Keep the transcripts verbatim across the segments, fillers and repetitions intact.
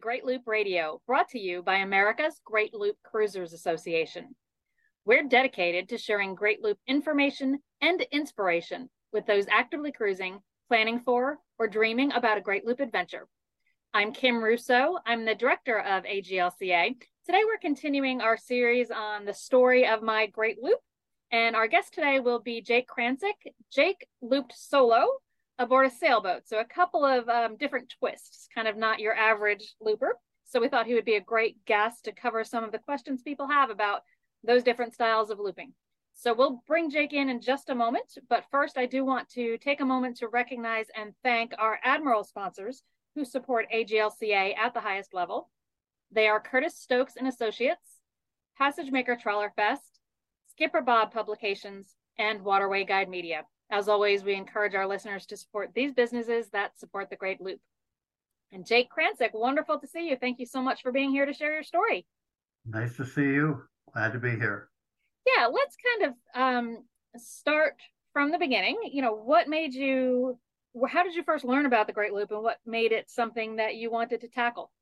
Great Loop Radio, brought to you by America's Great Loop Cruisers Association. We're dedicated to sharing Great Loop information and inspiration with those actively cruising, planning for, or dreaming about a Great Loop adventure. I'm Kim Russo. I'm the director of A G L C A. Today, we're continuing our series on the story of my Great Loop, and our guest today will be Jake Krancic. Jake looped solo aboard a sailboat, so a couple of um, different twists, kind of not your average looper. So we thought he would be a great guest to cover some of the questions people have about those different styles of looping. So we'll bring Jake in in just a moment, but first I do want to take a moment to recognize and thank our Admiral sponsors who support A G L C A at the highest level. They are Curtis Stokes and Associates, Passage Maker Trawler Fest, Skipper Bob Publications, and Waterway Guide Media. As always, we encourage our listeners to support these businesses that support the Great Loop. And Jake Krancic, wonderful to see you. Thank you so much for being here to share your story. Nice to see you. Glad to be here. Yeah, let's kind of um, start from the beginning. You know, what made you, how did you first learn about the Great Loop and what made it something that you wanted to tackle?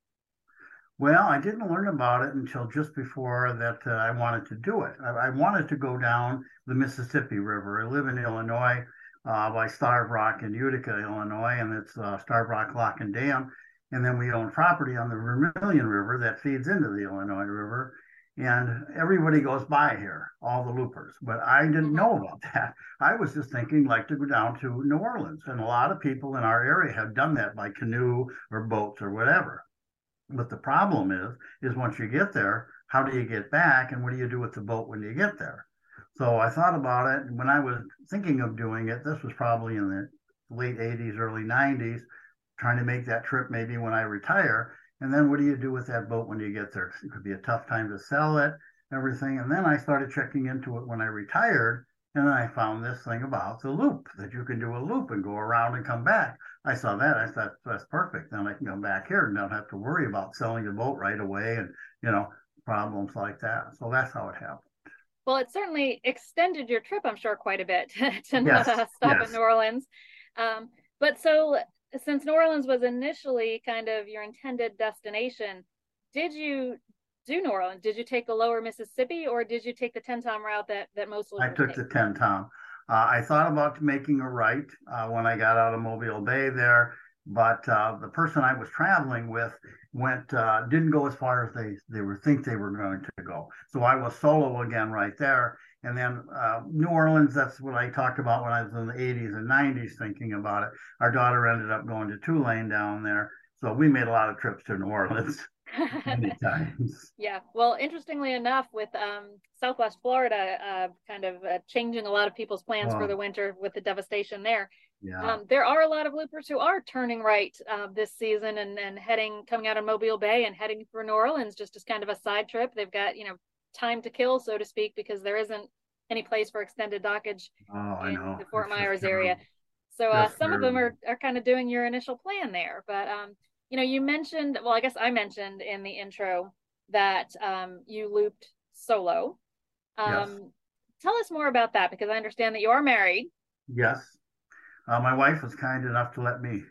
Well, I didn't learn about it until just before that uh, I wanted to do it. I, I wanted to go down the Mississippi River. I live in Illinois uh, by Starved Rock in Utica, Illinois, and it's uh, Starved Rock Lock and Dam. And then we own property on the Vermilion River that feeds into the Illinois River. And everybody goes by here, all the loopers. But I didn't know about that. I was just thinking like to go down to New Orleans. And a lot of people in our area have done that by canoe or boats or whatever. But the problem is, is once you get there, how do you get back? And what do you do with the boat when you get there? So I thought about it. And when I was thinking of doing it, this was probably in the late eighties, early nineties, trying to make that trip maybe when I retire. And then what do you do with that boat when you get there? It could be a tough time to sell it, everything. And then I started checking into it when I retired. And then I found this thing about the loop, that you can do a loop and go around and come back. I saw that. I thought, that's perfect. Then I can come back here and don't have to worry about selling the boat right away and, you know, problems like that. So that's how it happened. Well, it certainly extended your trip, I'm sure, quite a bit to not yes. stop yes. in New Orleans. Um, but so... Since New Orleans was initially kind of your intended destination, did you do New Orleans? Did you take the lower Mississippi or did you take the Ten Tom route that, that most I took take? the Ten Tom. Uh, I thought about making a right uh, when I got out of Mobile Bay there, but uh, the person I was traveling with went uh, didn't go as far as they, they were think they were going to go. So I was solo again right there. And then uh, New Orleans, that's what I talked about when I was in the eighties and nineties thinking about it. Our daughter ended up going to Tulane down there. So we made a lot of trips to New Orleans many times. Yeah. Well, interestingly enough, with um, Southwest Florida uh, kind of uh, changing a lot of people's plans oh. for the winter with the devastation there. Yeah. Um, there are a lot of loopers who are turning right uh, this season and, and heading, coming out of Mobile Bay and heading for New Orleans just as kind of a side trip. They've got, you know, time to kill, so to speak, because there isn't any place for extended dockage oh, in the Fort Myers area. So uh, some of them are, are kind of doing your initial plan there. But, um, you know, you mentioned, well, I guess I mentioned in the intro that um, you looped solo. Um, yes. Tell us more about that, because I understand that you are married. Yes. Uh, my wife was kind enough to let me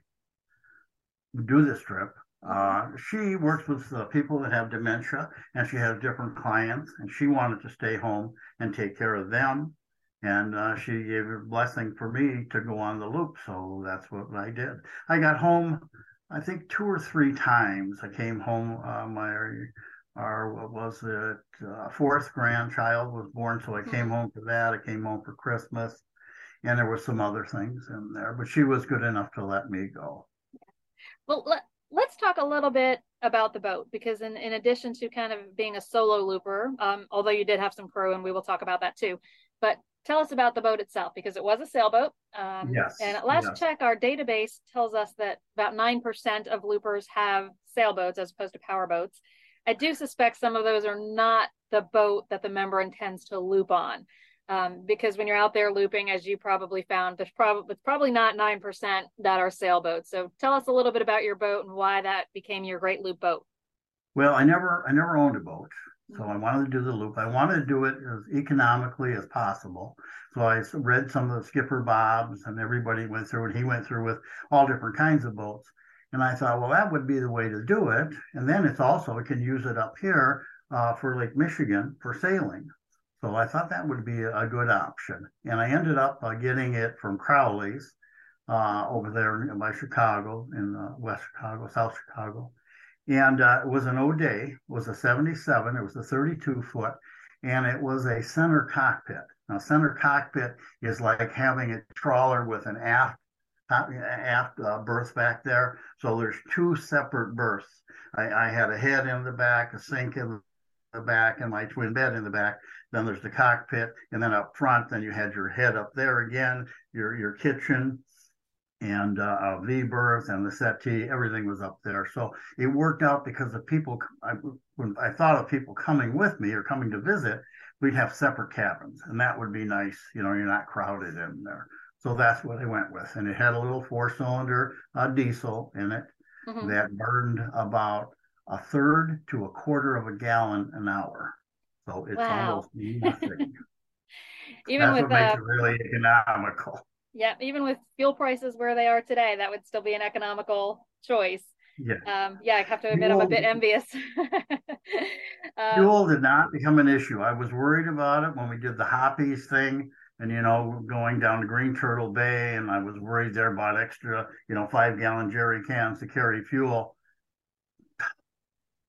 do this trip. Uh, she works with uh, people that have dementia, and she has different clients, and she wanted to stay home and take care of them, and uh, she gave her blessing for me to go on the loop, so that's what I did. I got home, I think, two or three times. I came home, uh, my, our, what was it, uh, fourth grandchild was born, so I came home for that. I came home for Christmas, and there were some other things in there, but she was good enough to let me go. Well, let Let's talk a little bit about the boat, because in, in addition to kind of being a solo looper, um, although you did have some crew and we will talk about that too, but tell us about the boat itself, because it was a sailboat. Um, yes. And at last yes. check, our database tells us that about nine percent of loopers have sailboats as opposed to powerboats. I do suspect some of those are not the boat that the member intends to loop on. Um, because when you're out there looping, as you probably found, there's probably probably not nine percent that are sailboats. So tell us a little bit about your boat and why that became your Great Loop boat. Well, I never I never owned a boat, so I wanted to do the loop. I wanted to do it as economically as possible. So I read some of the Skipper Bob's, and everybody went through, and he went through with all different kinds of boats. And I thought, well, that would be the way to do it. And then it's also, we can use it up here uh, for Lake Michigan for sailing. So I thought that would be a good option. And I ended up uh, getting it from Crowley's uh, over there by Chicago, in uh, West Chicago, South Chicago. And uh, it was an O'Day, it was a seventy-seven, it was a thirty-two foot, and it was a center cockpit. Now, center cockpit is like having a trawler with an aft aft uh, berth back there. So there's two separate berths. I, I had a head in the back, a sink in the back, and my twin bed in the back. Then there's the cockpit, and then up front, then you had your head up there again, your your kitchen, and uh, a V-berth and the settee. Everything was up there. So it worked out because the people, I, when I thought of people coming with me or coming to visit, we'd have separate cabins, and that would be nice. You know, you're not crowded in there. So that's what I went with. And it had a little four-cylinder uh, diesel in it mm-hmm. that burned about a third to a quarter of a gallon an hour. So it's wow. almost nothing. Even that's with what the... makes it really economical. Yeah, even with fuel prices where they are today, that would still be an economical choice. Yeah, um, yeah, I have to admit fuel, I'm a bit envious. um, fuel did not become an issue. I was worried about it when we did the Hoppies thing and, you know, going down to Green Turtle Bay, and I was worried there about extra, you know, five-gallon jerry cans to carry fuel.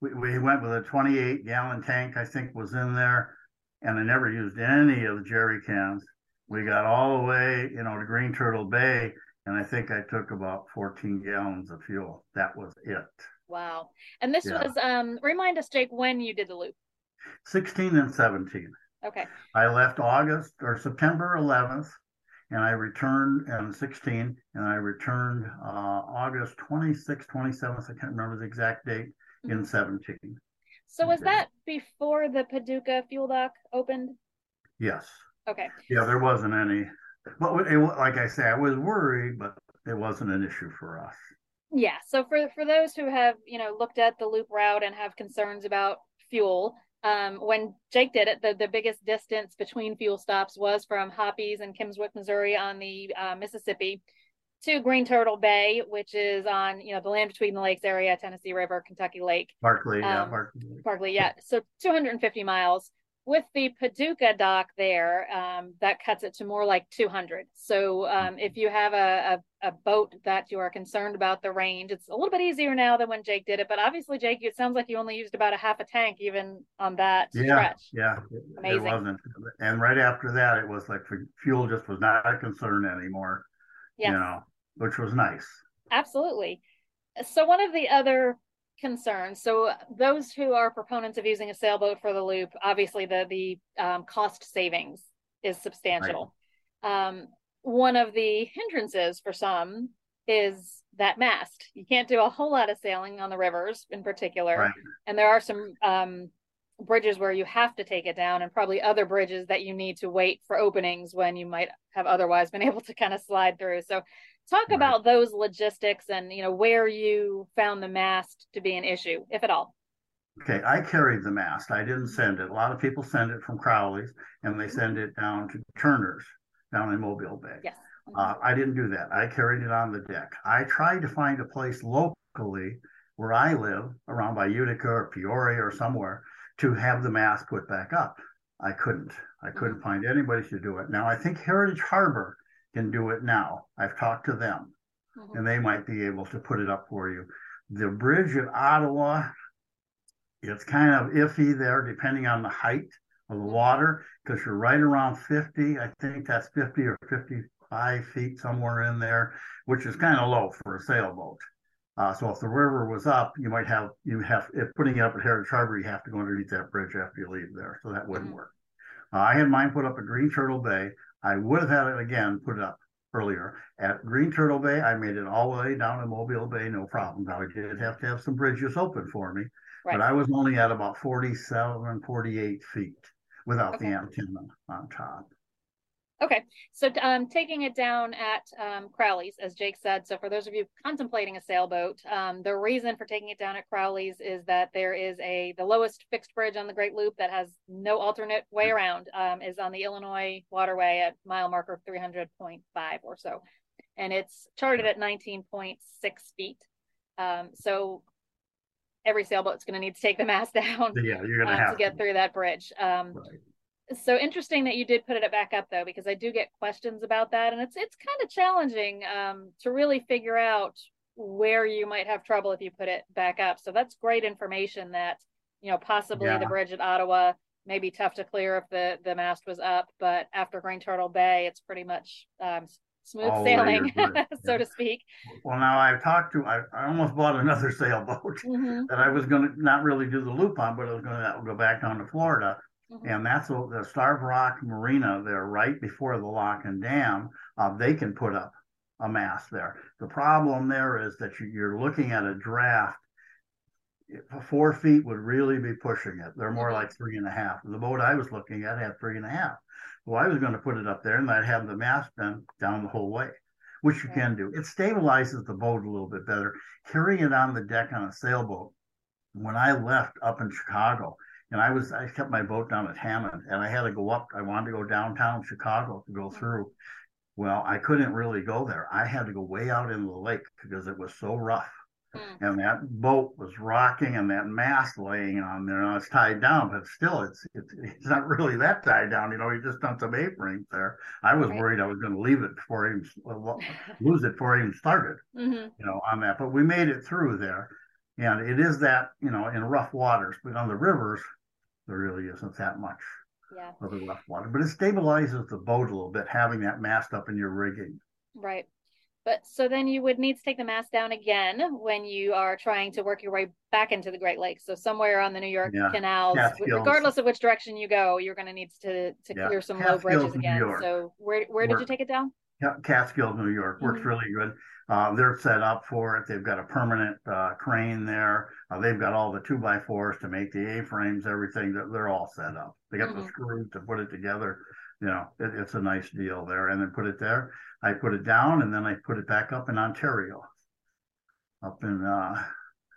We, we went with a twenty-eight-gallon tank, I think, was in there, and I never used any of the jerry cans. We got all the way, you know, to Green Turtle Bay, and I think I took about fourteen gallons of fuel. That was it. Wow. And this yeah. was, um, remind us, Jake, when you did the loop. sixteen and seventeen. Okay. I left August or September eleventh, and I returned on sixteen, and I returned uh, August twenty-sixth, twenty-seventh, I can't remember the exact date, mm-hmm. in seventeen. So was that before the Paducah fuel dock opened? Yes. Okay. Yeah, there wasn't any, but it, like I say, I was worried, but it wasn't an issue for us. Yeah. So for, for those who have, you know, looked at the loop route and have concerns about fuel, um, when Jake did it, the, the biggest distance between fuel stops was from Hoppies and Kimmswick, Missouri on the uh, Mississippi to Green Turtle Bay, which is on, you know, the land between the lakes area, Tennessee River, Kentucky Lake. Barkley, um, yeah. Barkley. Barkley, yeah. So two hundred fifty miles. With the Paducah dock there, um, that cuts it to more like two hundred. So um, if you have a, a, a boat that you are concerned about the range, it's a little bit easier now than when Jake did it. But obviously, Jake, it sounds like you only used about a half a tank even on that yeah, stretch. Yeah, it, amazing. It wasn't. And right after that, it was like fuel just was not a concern anymore, yes. you know, which was nice. Absolutely. So one of the other concerns. So those who are proponents of using a sailboat for the loop, obviously the the um, cost savings is substantial. Right. Um, one of the hindrances for some is that mast. You can't do a whole lot of sailing on the rivers in particular. Right. And there are some um, bridges where you have to take it down, and probably other bridges that you need to wait for openings when you might have otherwise been able to kind of slide through. So talk right. about those logistics and, you know, where you found the mast to be an issue, if at all. Okay, I carried the mast. I didn't send it. A lot of people send it from Crowley's, and they send it down to Turner's down in Mobile Bay. Yes. Uh, I didn't do that. I carried it on the deck. I tried to find a place locally where I live, around by Utica or Peoria or somewhere, to have the mast put back up. I couldn't. I couldn't mm-hmm. find anybody to do it. Now, I think Heritage Harbor can do it now. I've talked to them, mm-hmm. and they might be able to put it up for you. The bridge at Ottawa, it's kind of iffy there, depending on the height of the water, because you're right around fifty. I think that's fifty or fifty-five feet, somewhere in there, which is kind of low for a sailboat. Uh, so if the river was up, you might have, you have, if putting it up at Heritage Harbor, you have to go underneath that bridge after you leave there. So that wouldn't mm-hmm. work. Uh, I had mine put up at Green Turtle Bay. I would have had it again put up earlier at Green Turtle Bay. I made it all the way down to Mobile Bay, no problem. Now, I did have to have some bridges open for me, right. but I was only at about forty-seven, forty-eight feet without okay. the antenna on top. Okay, so um, taking it down at um, Crowley's, as Jake said, so for those of you contemplating a sailboat, um, the reason for taking it down at Crowley's is that there is a, the lowest fixed bridge on the Great Loop that has no alternate way around, um, is on the Illinois waterway at mile marker three hundred point five or so. And it's charted at nineteen point six feet. Um, so every sailboat's going to need to take the mast down. Yeah, you're going uh, to have to get through that bridge. Um, right. So interesting that you did put it back up though, because I do get questions about that, and it's it's kind of challenging um, to really figure out where you might have trouble if you put it back up. So that's great information that, you know, possibly yeah. the bridge at Ottawa may be tough to clear if the, the mast was up, but after Green Turtle Bay, it's pretty much um, smooth all sailing, so yeah. to speak. Well, now I've talked to, I, I almost bought another sailboat mm-hmm. that I was going to not really do the loop on, but I was going to go back down to Florida. Mm-hmm. And that's the Starved Rock Marina there, right before the lock and dam. Uh, they can put up a mast there. The problem there is that you, you're looking at a draft. Four feet would really be pushing it. They're more mm-hmm. like three and a half. The boat I was looking at had three and a half. Well, I was going to put it up there, and I'd have the mast bent down the whole way, which you yeah. can do. It stabilizes the boat a little bit better. Carrying it on the deck on a sailboat, when I left up in Chicago, and I was I kept my boat down at Hammond, and I had to go up. I wanted to go downtown Chicago to go through. Well, I couldn't really go there. I had to go way out into the lake because it was so rough. Mm. And that boat was rocking, and that mast laying on there. And it's tied down, but still, it's, it's it's not really that tied down. You know, he just dumped some apron there. I was right. worried I was going to leave it before I even lose it before I even started. Mm-hmm. You know, on that, but we made it through there. And it is that, you know, in rough waters, but on the rivers, there really isn't that much yeah. of the rough water. But it stabilizes the boat a little bit, having that mast up in your rigging. Right. But so then you would need to take the mast down again when you are trying to work your way back into the Great Lakes. So somewhere on the New York yeah. canals, Catskills. Regardless of which direction you go, you're going to need to to yeah. clear some Catskills, low bridges again. So where where Work. Did you take it down? Yeah, Catskills, New York. Works mm-hmm. really good. Uh, they're set up for it. They've got a permanent uh, crane there. Uh, they've got all the two by fours to make the A-frames, everything. That they're all set up. They got mm-hmm. the screws to put it together. You know, it, it's a nice deal there. And then put it there. I put it down, and then I put it back up in Ontario, up in, uh,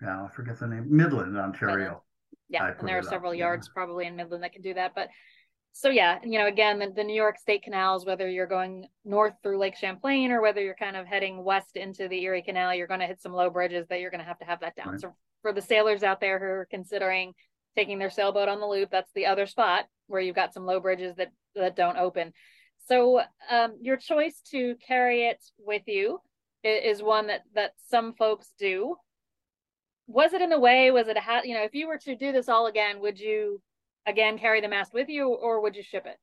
yeah, I forget the name, Midland, Ontario. Midland. Yeah, and there are several up, yards yeah. probably in Midland that can do that. But so, yeah, you know, again, the, the New York State canals, whether you're going north through Lake Champlain or whether you're kind of heading west into the Erie Canal, you're going to hit some low bridges that you're going to have to have that down. Right. So for the sailors out there who are considering taking their sailboat on the loop, that's the other spot where you've got some low bridges that, that don't open. So um, your choice to carry it with you is one that, that some folks do. Was it in the way? Was it a hat? You know, if you were to do this all again, would you again carry the mast with you, or would you ship it?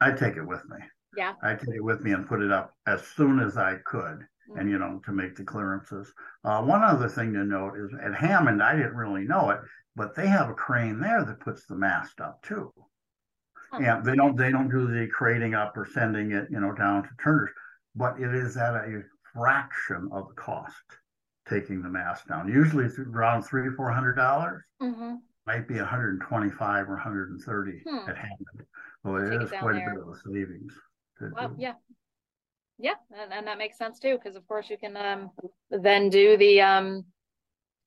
I take it with me. Yeah, I take it with me and put it up as soon as I could, mm-hmm. and you know, to make the clearances. Uh, one other thing to note is at Hammond, I didn't really know it, but they have a crane there that puts the mast up too. Yeah, they don't they don't do the crating up or sending it, you know, down to Turner's, but it is at a fraction of the cost taking the mast down. Usually it's around three or four hundred dollars. Mm-hmm. Might be one hundred twenty-five or one hundred thirty hmm. at Hammond. So it Take is it quite there. A bit of a savings. Well, do. yeah. Yeah, and, and that makes sense too, because of course you can um, then do the um,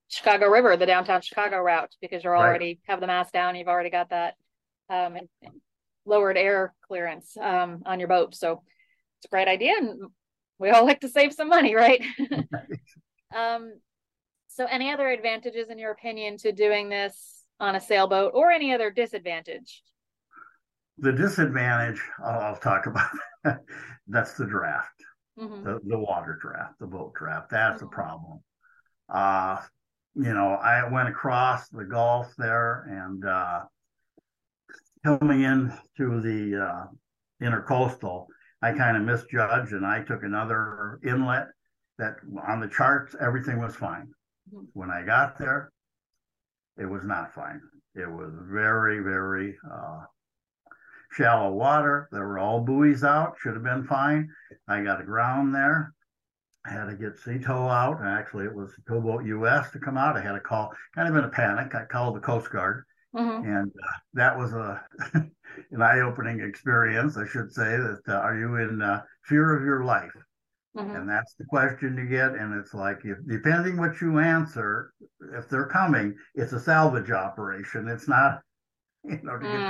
Chicago River, the downtown Chicago route, because you're already right. have the mast down, you've already got that um, and, and lowered air clearance um, on your boat. So it's a great idea, and we all like to save some money, right? um, so any other advantages in your opinion to doing this on a sailboat, or any other disadvantage? The disadvantage, I'll, I'll talk about that. That's the draft, mm-hmm. the, the water draft, the boat draft. That's mm-hmm. the problem. Uh, you know, I went across the Gulf there, and uh, coming in to the uh, intercoastal, I kind of misjudged, and I took another inlet that on the charts, everything was fine. When I got there, it was not fine. It was very, very uh, shallow water. There were all buoys out, should have been fine. I got aground there. I had to get C T O out, and actually it was Towboat U S to come out. I had a call, kind of in a panic. I called the Coast Guard. Mm-hmm. And uh, that was a an eye-opening experience, I should say, that uh, are you in uh, fear of your life? Mm-hmm. And that's the question you get, and it's like, if, depending what you answer, if they're coming, it's a salvage operation. It's not, you know, to mm. get them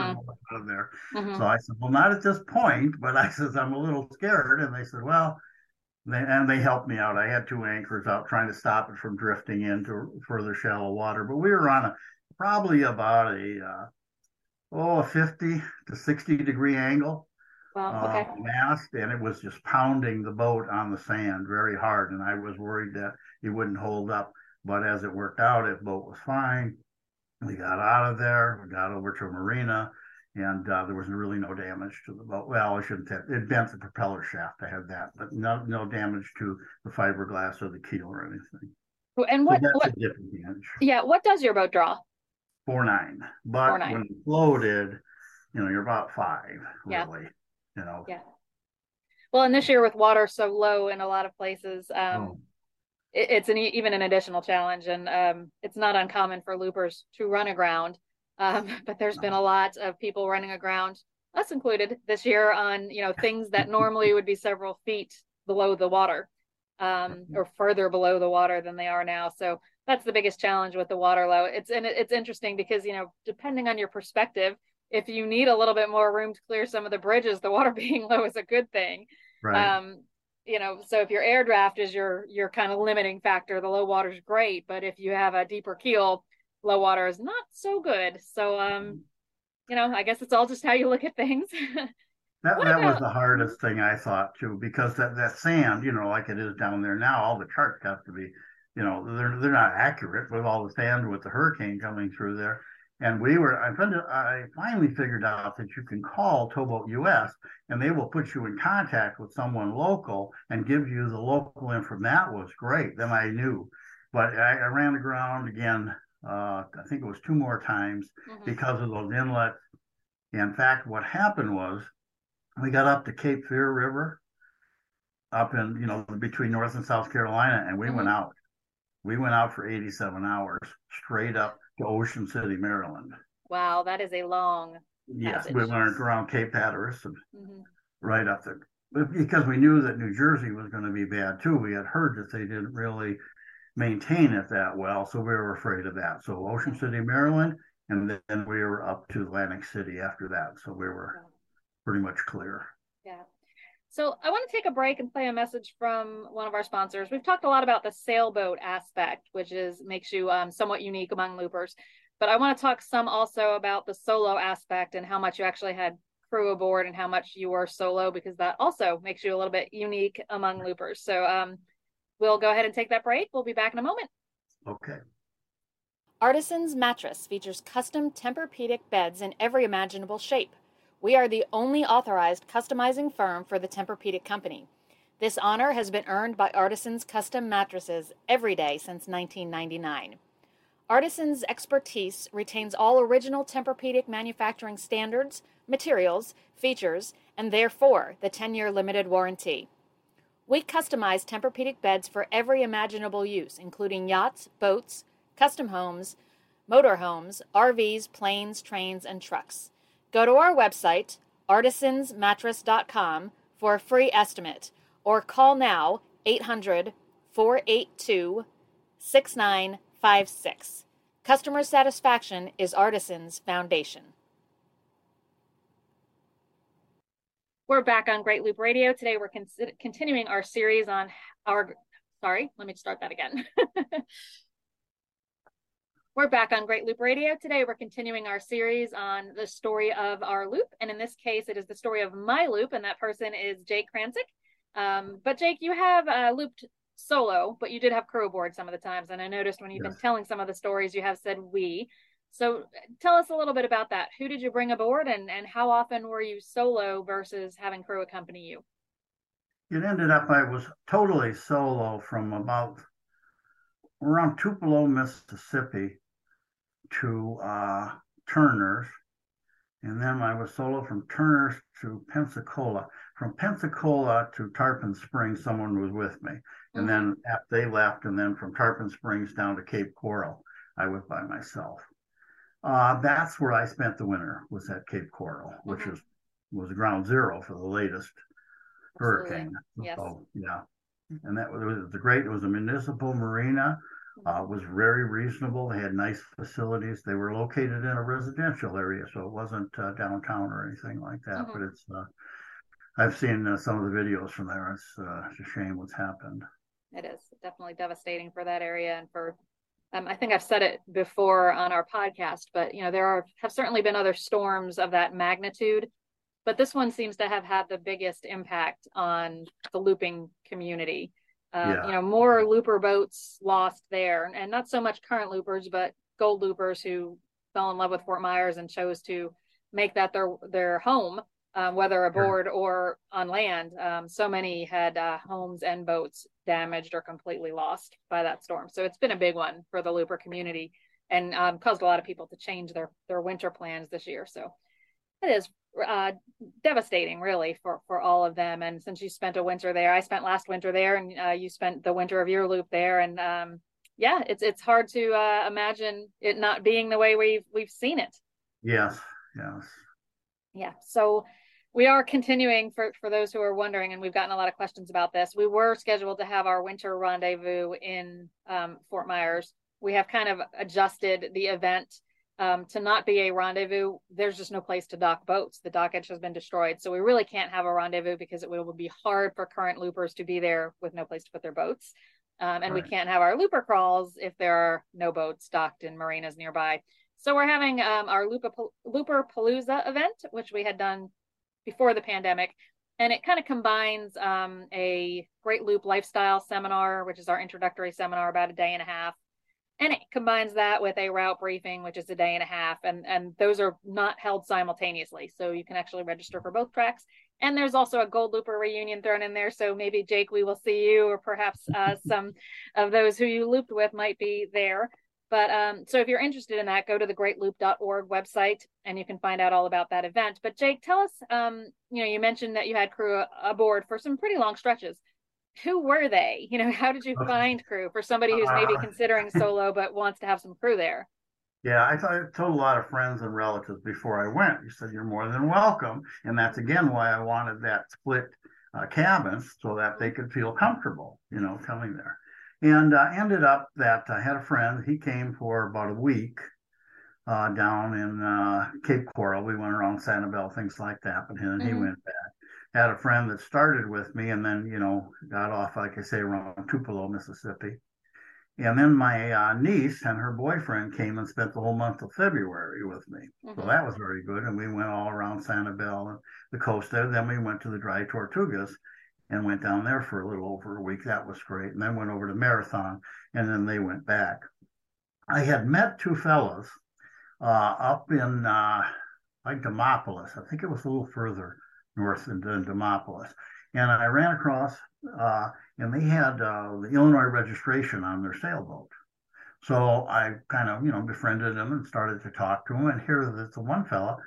out of there. Mm-hmm. So I said, well, not at this point, but I says, I'm a little scared. And they said, well, They, and they helped me out. I had two anchors out trying to stop it from drifting into further shallow water. But we were on a, probably about a, uh, oh, a fifty to sixty degree angle. Wow, okay. uh, mast, and it was just pounding the boat on the sand very hard. And I was worried that it wouldn't hold up. But as it worked out, the boat was fine. We got out of there. We got over to a marina. And uh, there was really no damage to the boat. Well, I shouldn't have. It bent the propeller shaft. I had that, but no, no damage to the fiberglass or the keel or anything. And what? So what yeah. What does your boat draw? Four nine. But four nine. When floated, you know, you're about five. Yeah. Really. You know. Yeah. Well, and this year with water so low in a lot of places, um, oh. it, it's an even an additional challenge, and um, it's not uncommon for loopers to run aground. Um, but there's been a lot of people running aground, us included, this year on, you know, things that normally would be several feet below the water um, or further below the water than they are now. So that's the biggest challenge with the water low. It's and it's interesting because, you know, depending on your perspective, if you need a little bit more room to clear some of the bridges, the water being low is a good thing. Right. Um, you know, so if your air draft is your, your kind of limiting factor, the low water is great. But if you have a deeper keel, low water is not so good. So, um, you know, I guess it's all just how you look at things. that that about... was the hardest thing I thought too, because that, that sand, you know, like it is down there now, all the charts have to be, you know, they're they're not accurate with all the sand with the hurricane coming through there. And we were, I, I finally figured out that you can call Towboat U S and they will put you in contact with someone local and give you the local information. That was great. Then I knew, but I, I ran aground again. Uh, I think it was two more times mm-hmm. because of those inlets. In fact, what happened was we got up to Cape Fear River up in, you know, between North and South Carolina, and we mm-hmm. went out. We went out for eighty-seven hours straight up to Ocean City, Maryland. Wow, that is a long Yes, passage. We went around Cape Hatteras and mm-hmm. right up there. Because we knew that New Jersey was going to be bad, too. We had heard that they didn't really maintain it that well, so we were afraid of that. So Ocean City, Maryland, and then we were up to Atlantic City after that, so we were pretty much clear. Yeah. So I want to take a break and play a message from one of our sponsors. We've talked a lot about the sailboat aspect, which is makes you um, somewhat unique among loopers, but I want to talk some also about the solo aspect and how much you actually had crew aboard and how much you were solo, because that also makes you a little bit unique among loopers. So um we'll go ahead and take that break. We'll be back in a moment. Okay. Artisan's Mattress features custom Tempur-Pedic beds in every imaginable shape. We are the only authorized customizing firm for the Tempur-Pedic company. This honor has been earned by Artisan's custom mattresses every day since nineteen ninety-nine. Artisan's expertise retains all original Tempur-Pedic manufacturing standards, materials, features, and therefore the ten-year limited warranty. We customize Tempur-Pedic beds for every imaginable use, including yachts, boats, custom homes, motorhomes, R Vs, planes, trains, and trucks. Go to our website, artisans mattress dot com, for a free estimate, or call now, eight hundred, four eight two, six nine five six. Customer satisfaction is Artisan's foundation. We're back on Great Loop Radio. Today we're con- continuing our series on our, sorry, let me start that again. We're back on Great Loop Radio. Today we're continuing our series on the story of our loop. And in this case, it is the story of my loop, and that person is Jake Krancic. Um, but Jake, you have uh, looped solo, but you did have crew aboard some of the times. And I noticed when you've yes. been telling some of the stories, you have said we. So tell us a little bit about that. Who did you bring aboard, and, and how often were you solo versus having crew accompany you? It ended up I was totally solo from about around Tupelo, Mississippi to uh, Turner's. And then I was solo from Turner's to Pensacola. From Pensacola to Tarpon Springs, someone was with me. Mm-hmm. And then after they left, and then from Tarpon Springs down to Cape Coral, I was by myself. Uh, that's where I spent the winter, was at Cape Coral, which mm-hmm. is was ground zero for the latest Absolutely. hurricane. Yes. So, yeah, and that was, it was the great. It was a municipal marina. Uh, was very reasonable. They had nice facilities. They were located in a residential area, so it wasn't uh, downtown or anything like that. Mm-hmm. But it's uh, I've seen uh, some of the videos from there. It's, uh, it's a shame what's happened. It is definitely devastating for that area and for, um, I think I've said it before on our podcast, but, you know, there are have certainly been other storms of that magnitude, but this one seems to have had the biggest impact on the looping community. Uh, yeah. You know, more looper boats lost there, and not so much current loopers, but gold loopers who fell in love with Fort Myers and chose to make that their, their home. Um, whether aboard or on land, um, so many had uh, homes and boats damaged or completely lost by that storm. So it's been a big one for the looper community, and um, caused a lot of people to change their their winter plans this year. So it is uh, devastating, really, for, for all of them. And since you spent a winter there, I spent last winter there, and uh, you spent the winter of your loop there. And um, yeah, it's it's hard to uh, imagine it not being the way we've we've seen it. Yes, yes. Yeah. So we are continuing for, for those who are wondering, and we've gotten a lot of questions about this. We were scheduled to have our winter rendezvous in um, Fort Myers. We have kind of adjusted the event um, to not be a rendezvous. There's just no place to dock boats. The dockage has been destroyed. So we really can't have a rendezvous because it will be hard for current loopers to be there with no place to put their boats. Um, and Right. we can't have our looper crawls if there are no boats docked in marinas nearby. So we're having um, our Looperpalooza event, which we had done before the pandemic. And it kind of combines um, a Great Loop lifestyle seminar, which is our introductory seminar, about a day and a half. And it combines that with a route briefing, which is a day and a half. And, and those are not held simultaneously. So you can actually register for both tracks. And there's also a Gold Looper reunion thrown in there. So maybe, Jake, we will see you, or perhaps uh, some of those who you looped with might be there. But um, so if you're interested in that, go to the great loop dot org website and you can find out all about that event. But Jake, tell us, um, you know, you mentioned that you had crew aboard for some pretty long stretches. Who were they? You know, how did you find crew for somebody who's maybe uh, considering solo but wants to have some crew there? Yeah, I, I told a lot of friends and relatives before I went. You said, you're more than welcome. And that's, again, why I wanted that split uh, cabin so that they could feel comfortable, you know, coming there. And I uh, ended up that I had a friend, he came for about a week uh, down in uh, Cape Coral. We went around Sanibel, things like that, but then mm-hmm. he went back. Had a friend that started with me and then, you know, got off, like I say, around Tupelo, Mississippi. And then my uh, niece and her boyfriend came and spent the whole month of February with me. Mm-hmm. So that was very good. And we went all around Sanibel and the coast there. Then we went to the Dry Tortugas and went down there for a little over a week. That was great. And then went over to Marathon, and then they went back. I had met two fellas uh, up in, uh, like, Demopolis. I think it was a little further north than, than Demopolis. And I ran across, uh, and they had uh, the Illinois registration on their sailboat. So I kind of, you know, befriended them and started to talk to them. And here, that's the one fella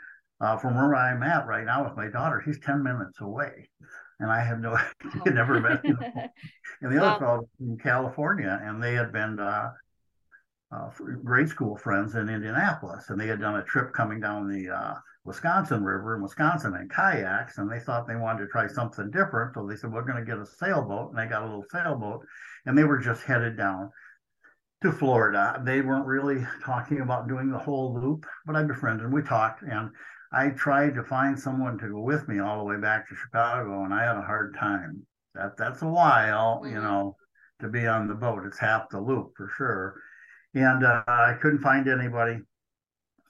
uh, from where I'm at right now with my daughter. He's ten minutes away. And I had no idea, never met him. And the wow. other fellow from California, and they had been uh, uh, grade school friends in Indianapolis, and they had done a trip coming down the uh, Wisconsin River in Wisconsin in kayaks, and they thought they wanted to try something different, so they said, we're going to get a sailboat, and they got a little sailboat, and they were just headed down to Florida. They weren't really talking about doing the whole loop, but I befriended them. We talked, and I tried to find someone to go with me all the way back to Chicago, and I had a hard time. That that's a while, mm-hmm. you know, to be on the boat. It's half the loop for sure. And uh, I couldn't find anybody.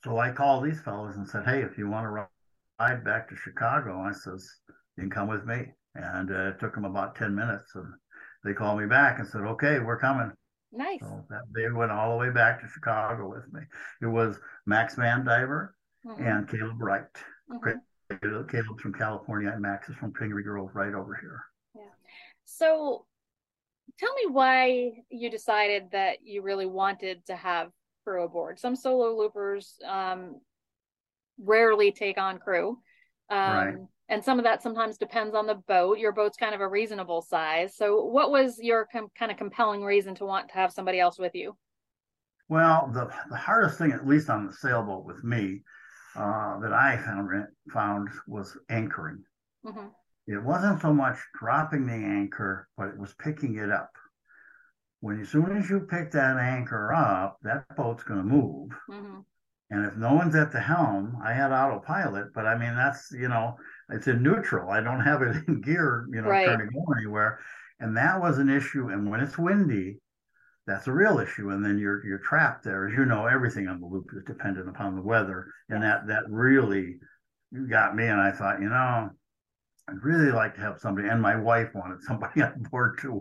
So I called these fellows and said, hey, if you want to ride back to Chicago, I says, you can come with me. And uh, it took them about ten minutes. And they called me back and said, okay, we're coming. Nice. So that, they went all the way back to Chicago with me. It was Max Van Diver. Mm-hmm. And Caleb Wright. Mm-hmm. Caleb's from California, and Max is from Pingree Grove, right over here. Yeah. So tell me why you decided that you really wanted to have crew aboard. Some solo loopers um, rarely take on crew. Um, right. And some of that sometimes depends on the boat. Your boat's kind of a reasonable size. So what was your com- kind of compelling reason to want to have somebody else with you? Well, the, the hardest thing, at least on the sailboat with me, Uh, that I found found was anchoring. Mm-hmm. It wasn't so much dropping the anchor, but it was picking it up. When as soon as you pick that anchor up, that boat's going to move. Mm-hmm. And if no one's at the helm, I had autopilot, but I mean, that's, you know, it's in neutral. I don't have it in gear, you know, right. trying to go anywhere. And that was an issue. And when it's windy, that's a real issue. And then you're you're trapped there. As you know, everything on the loop is dependent upon the weather. And that that really got me. And I thought, you know, I'd really like to have somebody. And my wife wanted somebody on board too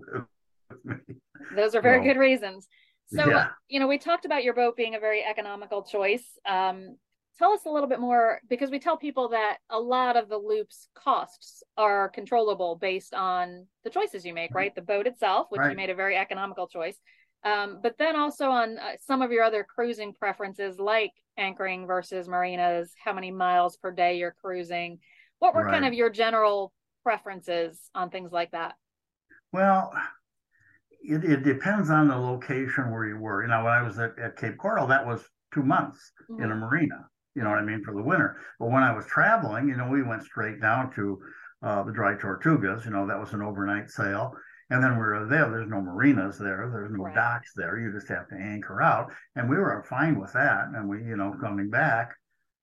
with me. Those are very so, good reasons. So, yeah. you know, we talked about your boat being a very economical choice. Um, tell us a little bit more, because we tell people that a lot of the loop's costs are controllable based on the choices you make, right? The boat itself, which right. you made a very economical choice. Um, but then also on uh, some of your other cruising preferences, like anchoring versus marinas, how many miles per day you're cruising. What were right. kind of your general preferences on things like that? Well, it, it depends on the location where you were. You know, when I was at, at Cape Coral, that was two months mm-hmm. in a marina, you know what I mean, for the winter. But when I was traveling, you know, we went straight down to uh, the Dry Tortugas. You know, that was an overnight sail. And then we were there. There's no marinas there. There's no right. docks there. You just have to anchor out. And we were fine with that. And we, you know, coming back,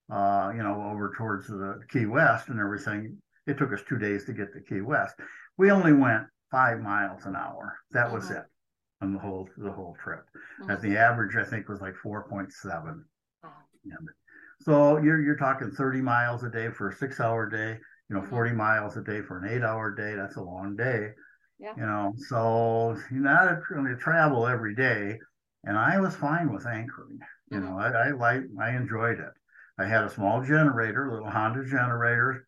uh, you know, over towards the Key West and everything, it took us two days to get to Key West. We only went five miles an hour. That mm-hmm. was it on the whole the whole trip. Mm-hmm. At the average, I think, was like four point seven. Oh. So you're you're talking thirty miles a day for a six-hour day, you know, mm-hmm. forty miles a day for an eight-hour day. That's a long day. Yeah. You know, so you're not going to travel every day. And I was fine with anchoring. Mm-hmm. You know, I, I like I enjoyed it. I had a small generator, a little Honda generator.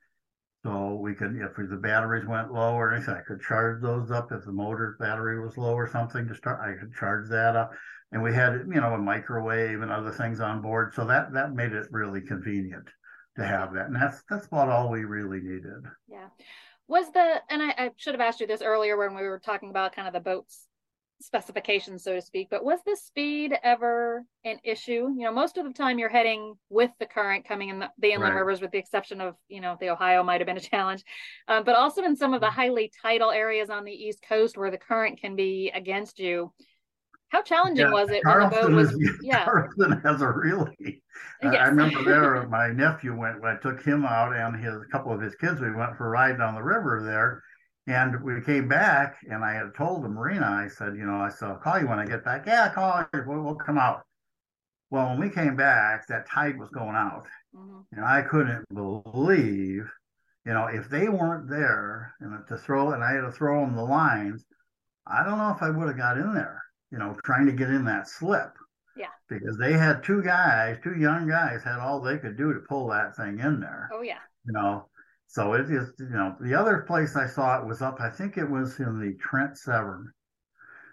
So we could, if the batteries went low or anything, I could charge those up. If the motor battery was low or something to start, I could charge that up. And we had, you know, a microwave and other things on board. So that that made it really convenient to have that. And that's that's about all we really needed. Yeah. Was the, and I, I should have asked you this earlier when we were talking about kind of the boat's specifications, so to speak, but was the speed ever an issue? You know, most of the time you're heading with the current coming in the, the inland right. rivers, with the exception of, you know, the Ohio might have been a challenge, um, but also in some of the highly tidal areas on the East Coast where the current can be against you. How challenging yeah, was it Charleston when the boat was, is, yeah. Charleston has a really, yes. uh, I remember there, my nephew went, I took him out and his, a couple of his kids, we went for a ride down the river there, and we came back, and I had told the marina, I said, you know, I said, I'll call you when I get back. Yeah, call you, we'll, we'll come out. Well, when we came back, that tide was going out, mm-hmm. and I couldn't believe, you know, if they weren't there, and to throw, and I had to throw them the lines, I don't know if I would have got in there. You know, trying to get in that slip. Yeah. Because they had two guys, two young guys had all they could do to pull that thing in there. Oh, yeah. You know, so it is, you know, the other place I saw it was up, I think it was in the Trent Severn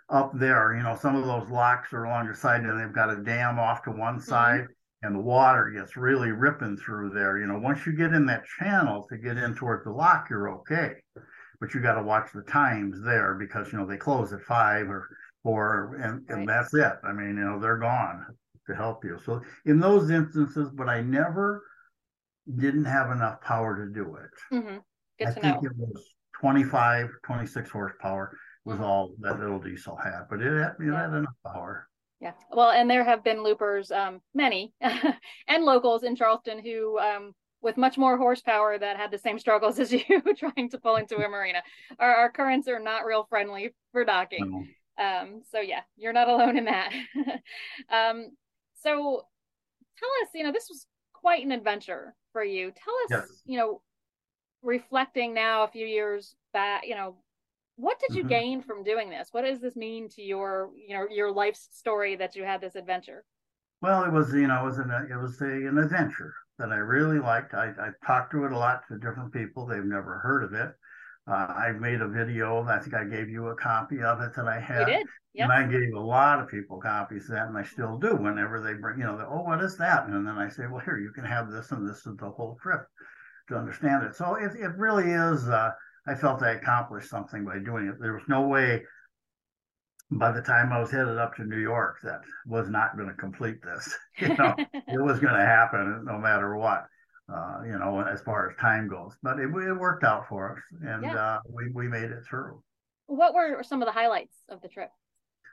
up there. You know, some of those locks are along the side and they've got a dam off to one side mm-hmm. and the water gets really ripping through there. You know, once you get in that channel to get in toward the lock, you're okay. But you got to watch the times there because, you know, they close at five or Or and, right. and that's it. I mean, you know, they're gone to help you. So in those instances, but I never didn't have enough power to do it. Mm-hmm. Good I to think know. It was twenty-five, twenty-six horsepower was mm-hmm. all that little diesel had, but it had, it yeah. had enough power. Yeah. Well, and there have been loopers, um, many and locals in Charleston who, um, with much more horsepower that had the same struggles as you trying to pull into a marina. Our, our currents are not real friendly for docking. No. Um, so yeah, you're not alone in that. um, so tell us, you know, this was quite an adventure for you. Tell us, yes. you know, reflecting now a few years back, you know, what did you mm-hmm. gain from doing this? What does this mean to your, you know, your life story that you had this adventure? Well, it was, you know, it was an, it was a, an adventure that I really liked. I, I talked to it a lot to different people. They've never heard of it. Uh, I made a video, I think I gave you a copy of it that I had. You did, yeah. And I gave a lot of people copies of that, and I still do whenever they bring, you know, oh, what is that? And then I say, well, here, you can have this, and this is the whole trip to understand it. So it, it really is, uh, I felt I accomplished something by doing it. There was no way by the time I was headed up to New York that was not going to complete this. You know, it was going to happen no matter what. Uh, you know, as far as time goes, but it, it worked out for us, and yeah. uh, we we made it through. What were some of the highlights of the trip?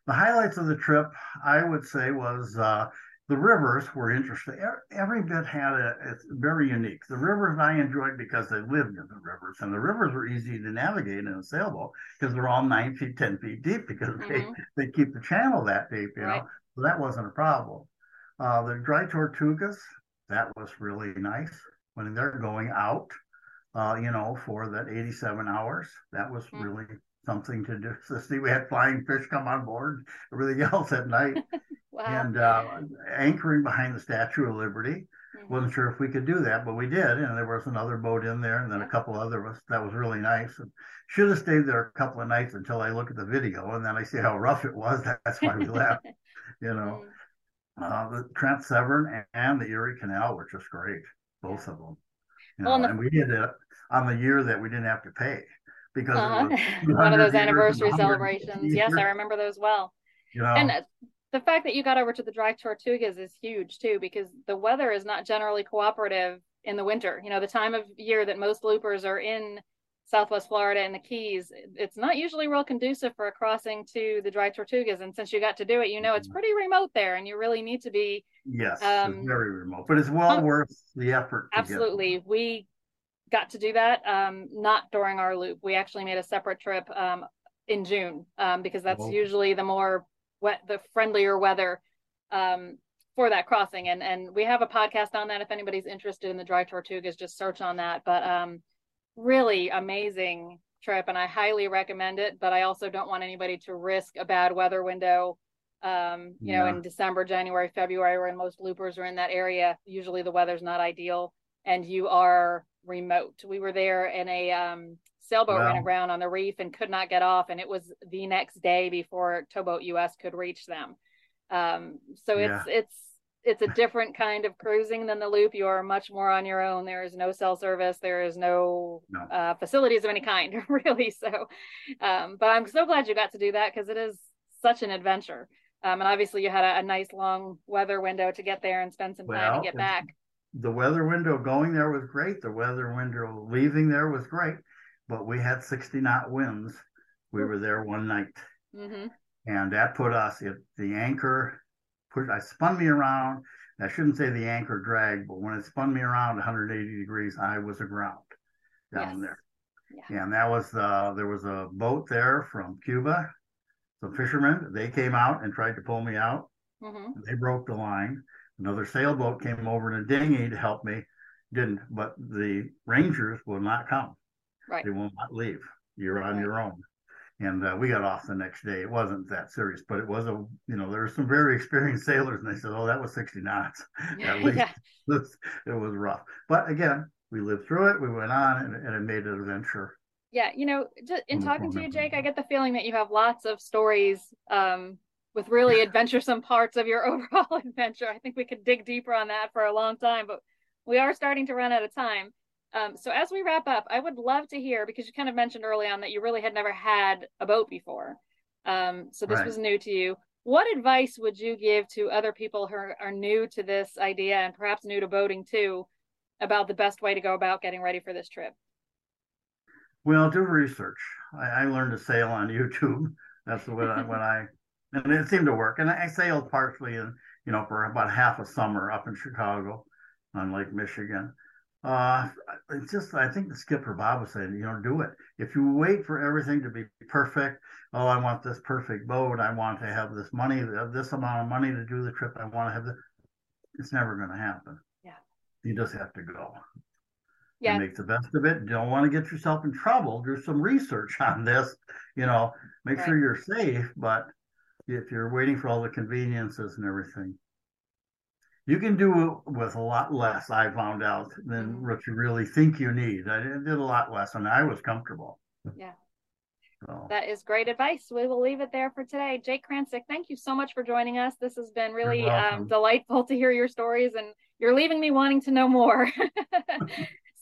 The highlights of the trip, I would say, was uh, The rivers were interesting. Every bit had a, it's very unique. The rivers I enjoyed because I lived in the rivers, and the rivers were easy to navigate in a sailboat because they're all nine feet, ten feet deep because mm-hmm. they, they keep the channel that deep, you right. know, so that wasn't a problem. Uh, the Dry Tortugas, that was really nice when they're going out, uh, you know, for that eighty-seven hours. That was mm-hmm. really something to do. So see, we had flying fish come on board, everything else at night. Wow. And uh, anchoring behind the Statue of Liberty. Mm-hmm. Wasn't sure if we could do that, but we did. And there was another boat in there and then yeah. a couple other of us. That was really nice. And should have stayed there a couple of nights until I look at the video and then I see how rough it was. That's why we left, you know. Mm-hmm. Uh, the Trent Severn and the Erie Canal were just great, both of them. You well, know, the- and we did it on the year that we didn't have to pay because uh-huh. it was one of those anniversary celebrations. Years. Yes, I remember those well. You know, and uh, the fact that you got over to the Dry Tortugas is huge too, because the weather is not generally cooperative in the winter. You know, the time of year that most loopers are in Southwest Florida and the Keys, it's not usually real conducive for a crossing to the Dry Tortugas. And since you got to do it, you know, it's pretty remote there and you really need to be. Yes, um, it's very remote, but it's well um, worth the effort. Absolutely. We got to do that. Um, not during our loop. We actually made a separate trip um, in June um, because that's oh. usually the more wet, the friendlier weather um, for that crossing. And and we have a podcast on that. If anybody's interested in the Dry Tortugas, just search on that. But um, really amazing trip, and I highly recommend it. But I also don't want anybody to risk a bad weather window. Um, you yeah. know, in December, January, February, when most loopers are in that area, usually the weather's not ideal, and you are remote. We were there in a um, sailboat wow. ran aground on the reef and could not get off, and it was the next day before Towboat U S could reach them. Um, so yeah. it's it's it's a different kind of cruising than the loop. You are much more on your own. There is no cell service. There is no, no. Uh, facilities of any kind, really. So, um, but I'm so glad you got to do that because it is such an adventure. Um, and obviously, you had a, a nice long weather window to get there and spend some time well, to get back. The weather window going there was great. The weather window leaving there was great. But we had sixty knot winds. We were there one night, mm-hmm. and that put us. It, the anchor, put I spun me around. I shouldn't say the anchor dragged, but when it spun me around one hundred eighty degrees, I was aground down yes. there. Yeah. And that was uh, there was a boat there from Cuba, some fishermen. They came out and tried to pull me out. Mm-hmm. They broke the line. Another sailboat came over in a dinghy to help me. Didn't, but the Rangers will not come. Right. They will not leave. You're right. on your own. And uh, we got off the next day. It wasn't that serious, but it was a, you know, there were some very experienced sailors, and they said, oh, that was sixty knots. At least yeah. it was rough. But again, we lived through it. We went on, and, and it made it an adventure. Yeah. You know, just in talking to you, Jake, I get the feeling that you have lots of stories um, with really adventuresome parts of your overall adventure. I think we could dig deeper on that for a long time, but we are starting to run out of time. Um, so as we wrap up, I would love to hear, because you kind of mentioned early on that you really had never had a boat before. Um, so this right. was new to you. What advice would you give to other people who are new to this idea and perhaps new to boating too, about the best way to go about getting ready for this trip? Well, do research. I, I learned to sail on YouTube. That's what I, when I, and it seemed to work. And I sailed partially in, you know, for about half a summer up in Chicago on Lake Michigan. Uh, it's just, I think the Skipper Bob was saying, you know, do it. If you wait for everything to be perfect, oh, I want this perfect boat. I want to have this money, this amount of money to do the trip. I want to have this. It's never going to happen. Yeah. You just have to go. Yeah. Make the best of it. You don't want to get yourself in trouble. Do some research on this, you know, make right. sure you're safe. But if you're waiting for all the conveniences and everything, you can do it with a lot less, I found out, than mm-hmm. what you really think you need. I did a lot less, and I was comfortable. Yeah. So. That is great advice. We will leave it there for today. Jake Krancic, thank you so much for joining us. This has been really um, delightful to hear your stories, and you're leaving me wanting to know more.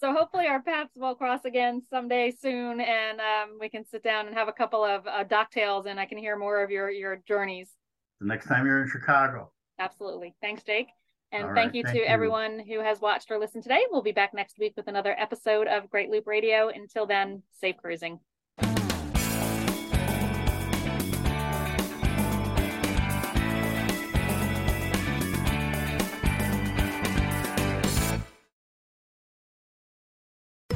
So hopefully our paths will cross again someday soon, and um, we can sit down and have a couple of uh, docktails, and I can hear more of your, your journeys. The next time you're in Chicago. Absolutely. Thanks, Jake. And All thank right, you thank to you. everyone who has watched or listened today. We'll be back next week with another episode of Great Loop Radio. Until then, safe cruising.